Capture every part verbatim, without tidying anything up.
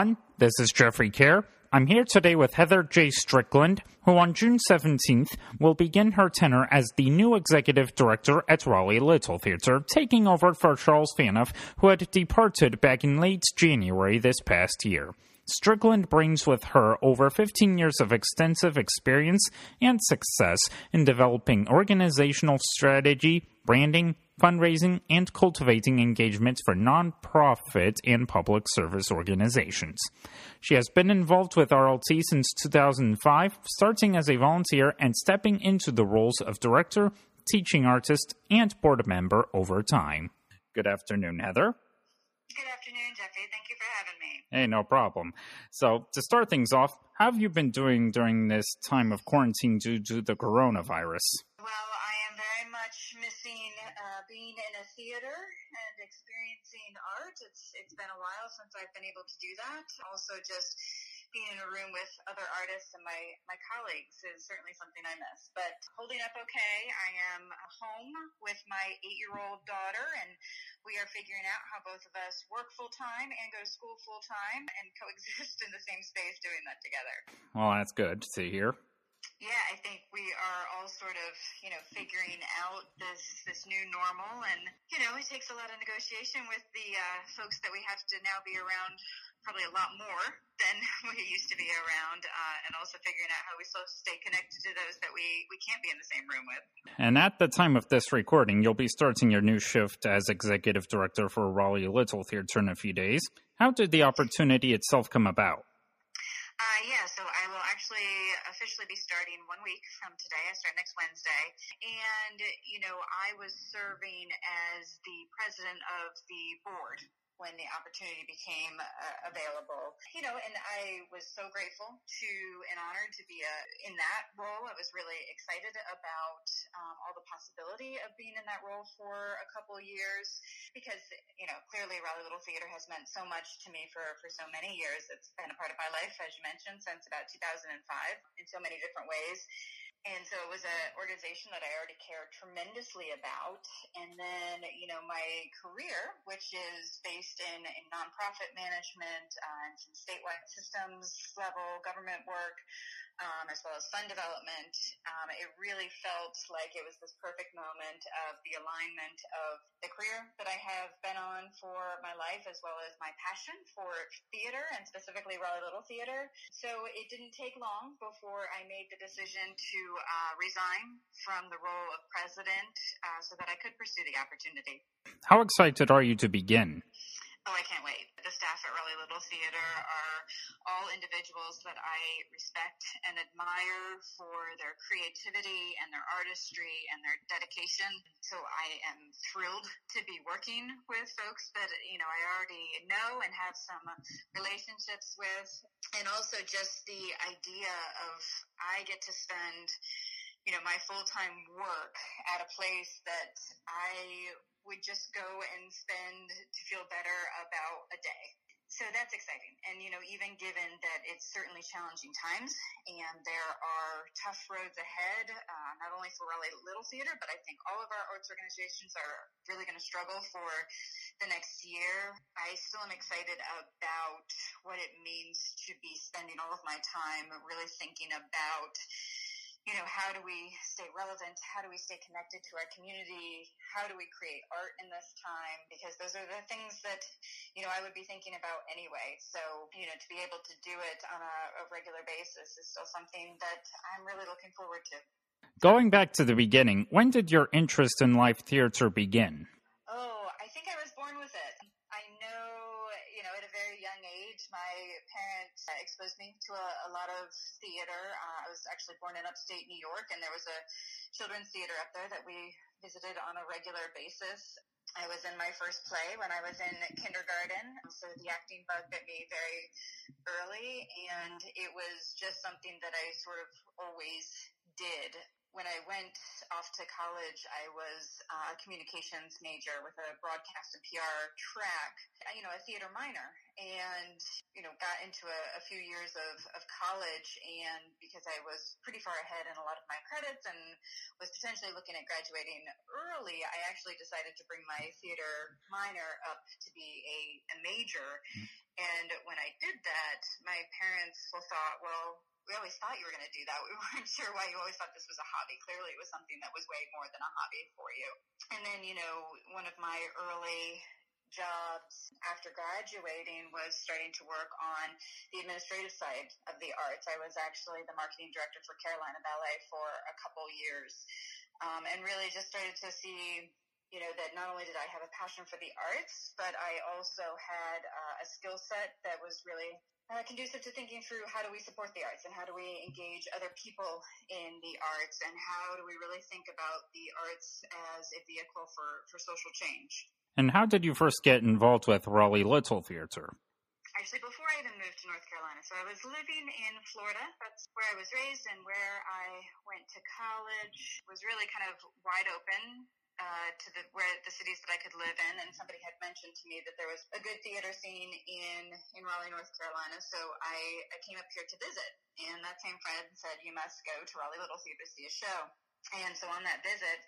everyone. This is Jeffrey Kerr. I'm here today with Heather J. Strickland, who on June seventeenth will begin her tenure as the new executive director at Raleigh Little Theater, taking over for Charles Fanoff, who had departed back in late January this past year. Strickland brings with her over fifteen years of extensive experience and success in developing organizational strategy, branding, fundraising, and cultivating engagements for nonprofit and public service organizations. She has been involved with R L T since two thousand five, starting as a volunteer and stepping into the roles of director, teaching artist, and board member over time. Good afternoon, Heather. Good afternoon, Jeffrey. Thank you for having me. Hey, no problem. So, to start things off, how have you been doing during this time of quarantine due to the coronavirus? Well, I am very much missing uh, being in a theater and experiencing art. It's It's been a while since I've been able to do that. Also, just being in a room with other artists and my, my colleagues is certainly something I miss. But holding up okay. I am home with my eight-year-old daughter, and we are figuring out how both of us work full-time and go to school full-time and coexist in the same space doing that together. Well, that's good to hear. Yeah, I think we are all sort of, you know, figuring out this this new normal. And, you know, it takes a lot of negotiation with the uh, folks that we have to now be around probably a lot more than we used to be around, uh, and also figuring out how we still stay connected to those that we, we can't be in the same room with. And at the time of this recording, you'll be starting your new shift as executive director for Raleigh Little Theater in a few days. How did the opportunity itself come about? Uh, yeah, so I will actually officially be starting one week from today. I start next Wednesday. And, you know, I was serving as the president of the board when the opportunity became uh, available. You know, and I was so grateful to and honored to be uh, in that role. I was really excited about um, all the possibility of being in that role for a couple years because, you know, clearly Raleigh Little Theater has meant so much to me for, for so many years. It's been a part of my life, as you mentioned, since about two thousand five in so many different ways. And so it was an organization that I already cared tremendously about. And then, you know, my career, which is based in, in nonprofit management uh, and some statewide systems level government work, um, as well as fund development, um, it really felt like it was this perfect moment of the alignment of the career that I have been on for my life, as well as my passion for theater and specifically Raleigh Little Theater. So it didn't take long before I made the decision to Uh, resign from the role of president uh, so that I could pursue the opportunity. How excited are you to begin? Oh, I can't wait. The staff at Raleigh Little Theater are all individuals that I respect and admire for their creativity and their artistry and their dedication. So I am thrilled to be working with folks that, you know, I already know and have some relationships with. And also just the idea of I get to spend, you know, my full-time work at a place that I would just go and spend to feel better about a day. So that's exciting. And, you know, even given that it's certainly challenging times and there are tough roads ahead, uh, not only for Raleigh Little Theater, but I think all of our arts organizations are really going to struggle for the next year. I still am excited about what it means to be spending all of my time really thinking about, you know, how do we stay relevant? How do we stay connected to our community? How do we create art in this time? Because those are the things that, you know, I would be thinking about anyway. So, you know, to be able to do it on a, a regular basis is still something that I'm really looking forward to. Going back to the beginning, when did your interest in live theater begin? Oh, I think I was born with it. I know, you know, at a very young age, my parents uh, exposed me to a, a lot of theater. Uh, I was actually born in upstate New York, and there was a children's theater up there that we visited on a regular basis. I was in my first play when I was in kindergarten, so the acting bug bit me very early, and it was just something that I sort of always did. When I went off to college, I was a communications major with a broadcast and P R track, you know, a theater minor. and, you know, got into a, a few years of, of college, and because I was pretty far ahead in a lot of my credits and was potentially looking at graduating early, I actually decided to bring my theater minor up to be a, a major. And when I did that, my parents thought, well, we always thought you were going to do that. We weren't sure why you always thought this was a hobby. Clearly it was something that was way more than a hobby for you. And then, you know, one of my early jobs after graduating was starting to work on the administrative side of the arts. I was actually the marketing director for Carolina Ballet for a couple years, um, and really just started to see, you know, that not only did I have a passion for the arts, but I also had uh, a skill set that was really Uh, conducive to thinking through how do we support the arts and how do we engage other people in the arts and how do we really think about the arts as a vehicle for, for social change. And how did you first get involved with Raleigh Little Theater? Actually, before I even moved to North Carolina. So I was living in Florida. That's where I was raised and where I went to college. It was really kind of wide open Uh, to the where the cities that I could live in, and somebody had mentioned to me that there was a good theater scene in, in Raleigh, North Carolina, so I, I came up here to visit, and that same friend said, you must go to Raleigh Little Theater to see a show. And so on that visit,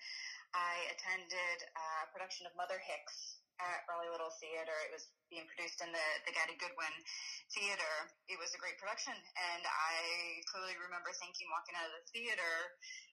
I attended a production of Mother Hicks at Raleigh Little Theater. It was being produced in the, the Gaddy Goodwin Theatre. It was a great production, and I clearly remember thinking, walking out of the theater,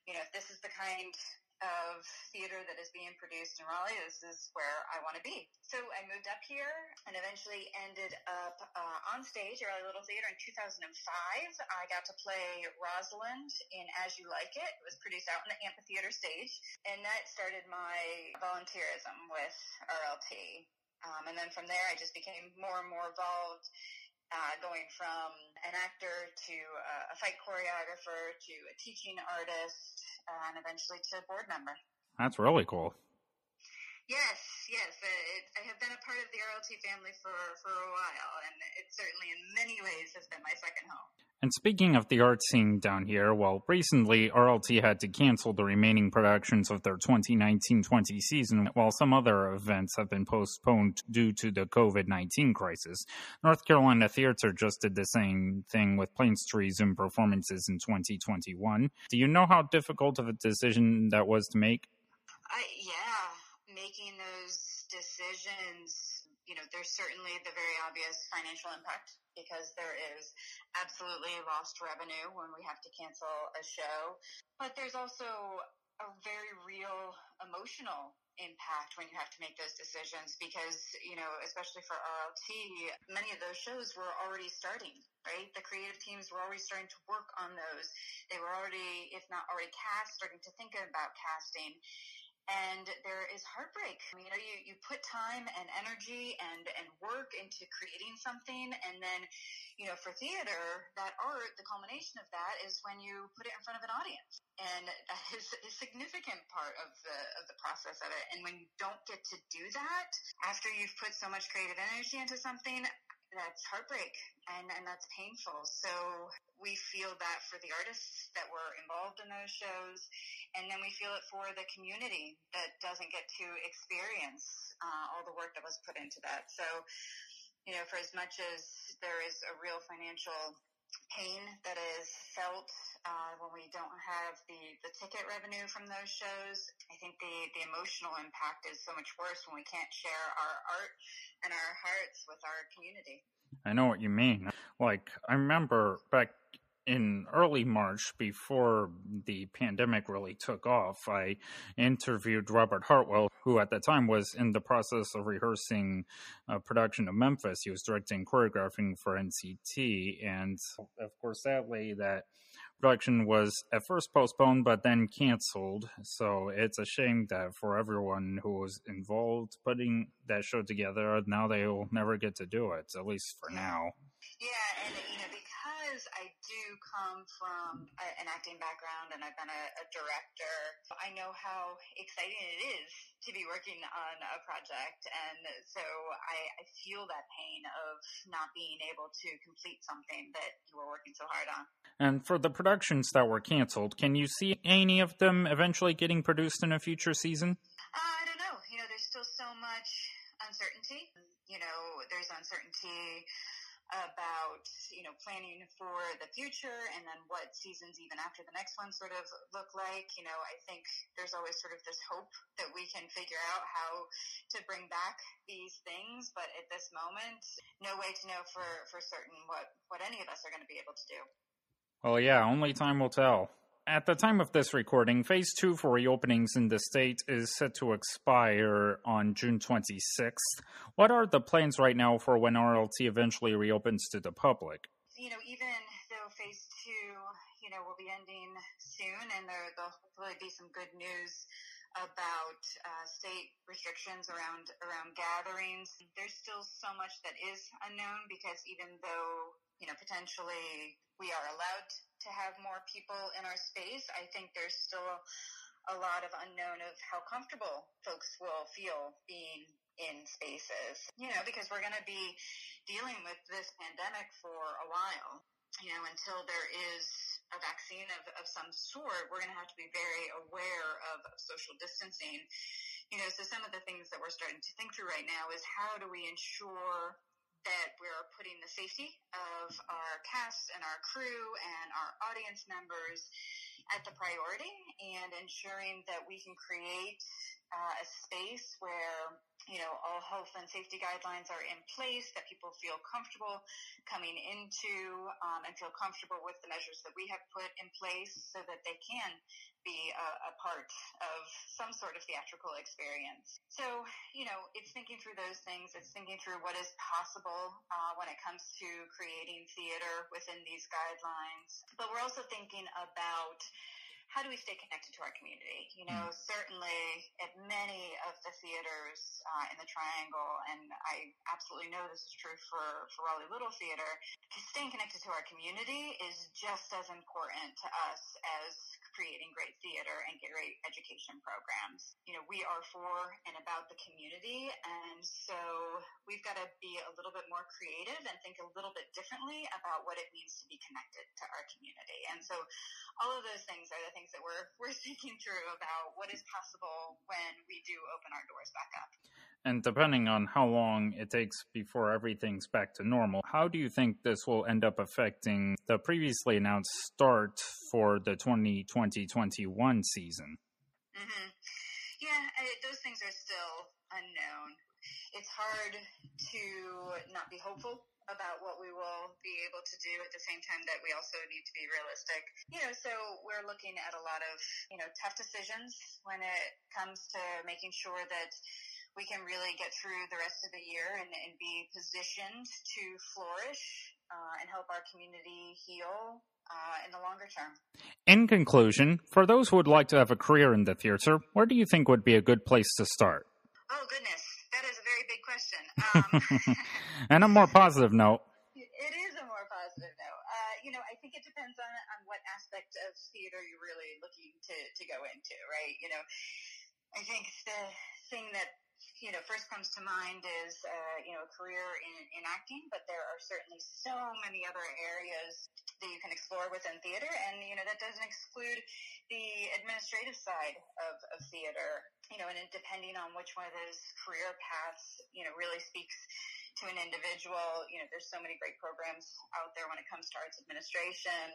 you know, if this is the kind of theater that is being produced in Raleigh, this is where I want to be. So I moved up here and eventually ended up uh, on stage at Raleigh Little Theater in two thousand five. I got to play Rosalind in As You Like It. It was produced out in the amphitheater stage, and that started my volunteerism with R L T. Um, and then from there, I just became more and more involved, Uh, going from an actor to uh, a fight choreographer to a teaching artist uh, and eventually to a board member. That's really cool. Yes, yes. It, I have been a part of the R L T family for, for a while, and it certainly in many ways has been my second home. And speaking of the art scene down here, well, recently R L T had to cancel the remaining productions of their twenty nineteen twenty season, while some other events have been postponed due to the covid nineteen crisis. North Carolina Theater just did the same thing with plans to resume performances in twenty twenty-one. Do you know how difficult of a decision that was to make? Uh, yeah. Making those decisions, you know, there's certainly the very obvious financial impact because there is absolutely lost revenue when we have to cancel a show. But there's also a very real emotional impact when you have to make those decisions because, you know, especially for R L T, many of those shows were already starting, right? The creative teams were already starting to work on those. They were already, if not already cast, starting to think about casting. And there is heartbreak. I mean, you know, you, you put time and energy and, and work into creating something. And then, you know, for theater, that art, the culmination of that is when you put it in front of an audience. And that is a significant part of the, of the process of it. And when you don't get to do that after you've put so much creative energy into something, that's heartbreak and, and that's painful. So we feel that for the artists that were involved in those shows, and then we feel it for the community that doesn't get to experience uh, all the work that was put into that. So, you know, for as much as there is a real financial pain that is felt uh, when we don't have the, the ticket revenue from those shows, I think the, the emotional impact is so much worse when we can't share our art and our hearts with our community. I know what you mean. Like, I remember back in early March, before the pandemic really took off, I interviewed Robert Hartwell, who at the time was in the process of rehearsing a production of Memphis. He was directing choreographing for N C T. And of course, sadly, that production was at first postponed, but then canceled. So it's a shame that for everyone who was involved putting that show together, now they will never get to do it, at least for now. Yeah, and you know, because I do come from a, an acting background and I've been a, a director, I know how exciting it is to be working on a project, and so I, I feel that pain of not being able to complete something that you were working so hard on. And for the productions that were canceled, can you see any of them eventually getting produced in a future season? Uh, I don't know. You know, there's still so much uncertainty. you know, there's uncertainty about, you know, planning for the future and then what seasons even after the next one sort of look like. You know, I think there's always sort of this hope that we can figure out how to bring back these things. But at this moment, no way to know for, for certain what, what any of us are going to be able to do. Well, yeah, only time will tell. At the time of this recording, Phase two for reopenings in the state is set to expire on June twenty-sixth. What are the plans right now for when R L T eventually reopens to the public? You know, even though Phase two, you know, will be ending soon, and there will hopefully be some good news about uh, state restrictions around, around gatherings, there's still so much that is unknown, because even though, you know, potentially we are allowed to have more people in our space, I think there's still a lot of unknown of how comfortable folks will feel being in spaces, you know, because we're going to be dealing with this pandemic for a while. You know, until there is a vaccine of, of some sort, we're going to have to be very aware of, of social distancing. You know, so some of the things that we're starting to think through right now is how do we ensure that we're putting the safety of our cast and our crew and our audience members at the priority, and ensuring that we can create uh, a space where, you know, all health and safety guidelines are in place, that people feel comfortable coming into um, and feel comfortable with the measures that we have put in place, so that they can be a, a part of some sort of theatrical experience. So, you know, it's thinking through those things. It's thinking through what is possible uh, when it comes to creating theater within these guidelines. But we're also thinking about how do we stay connected to our community? You know, certainly at many of the theaters uh, in the Triangle, and I absolutely know this is true for, for Raleigh Little Theater, staying connected to our community is just as important to us as creating great theater and great education programs. You know, we are for and about the community, and so we've got to be a little bit more creative and think a little bit differently about what it means to be connected to our community. And so all of those things are the things that we're we're thinking through about what is possible when we do open our doors back up. And depending on how long it takes before everything's back to normal, how do you think this will end up affecting the previously announced start for the twenty twenty twenty-one season? Mm-hmm. Yeah, I, those things are still unknown. It's hard to not be hopeful about what we will be able to do, at the same time that we also need to be realistic. You know, so we're looking at a lot of, you know, tough decisions when it comes to making sure that we can really get through the rest of the year and, and be positioned to flourish uh, and help our community heal uh, in the longer term. In conclusion, for those who would like to have a career in the theater, where do you think would be a good place to start? Oh, goodness. That is a very big question. Um, and a more positive note. It is a more positive note. Uh, you know, I think it depends on, on what aspect of theater you're really looking to, to go into, right? You know, I think the thing that, you know, first comes to mind is, uh, you know, a career in, in acting, but there are certainly so many other areas that you can explore within theater. And, you know, that doesn't exclude the administrative side of, of theater, you know, and depending on which one of those career paths, you know, really speaks to an individual. You know, there's so many great programs out there when it comes to arts administration.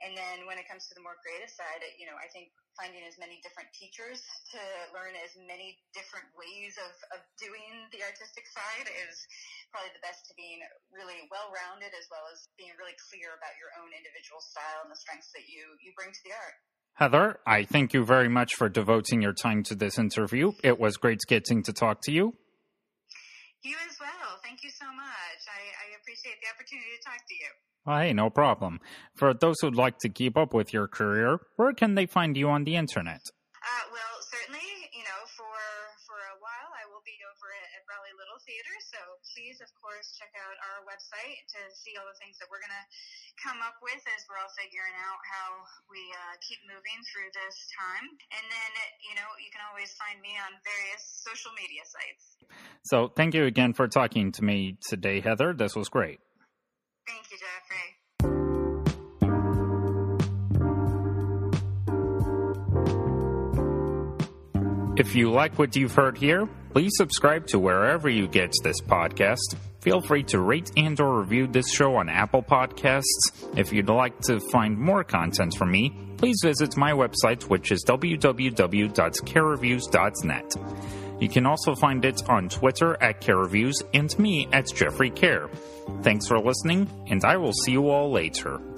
And then when it comes to the more creative side, you know, I think finding as many different teachers to learn as many different ways of, of doing the artistic side is probably the best to being really well-rounded, as well as being really clear about your own individual style and the strengths that you, you bring to the art. Heather, I thank you very much for devoting your time to this interview. It was great getting to talk to you. You as well. Thank you so much. I, I appreciate the opportunity to talk to you. Well, hey, no problem. For those who'd like to keep up with your career, where can they find you on the internet? Uh, well, certainly, you know, for for a while I will be over at, at Raleigh Little Theater, so please, of course, check out our website to see all the things that we're going to come up with as we're all figuring out how we uh, keep moving through this time. And then, you know, you can always find me on various social media sites. So thank you again for talking to me today, Heather. This was great. Thank you, Jeffrey. If you like what you've heard here, please subscribe to wherever you get this podcast. Feel free to rate and or review this show on Apple Podcasts. If you'd like to find more content from me, please visit my website, which is w w w dot care reviews dot net. You can also find it on Twitter at care reviews and me at Jeffrey Kerr. Thanks for listening, and I will see you all later.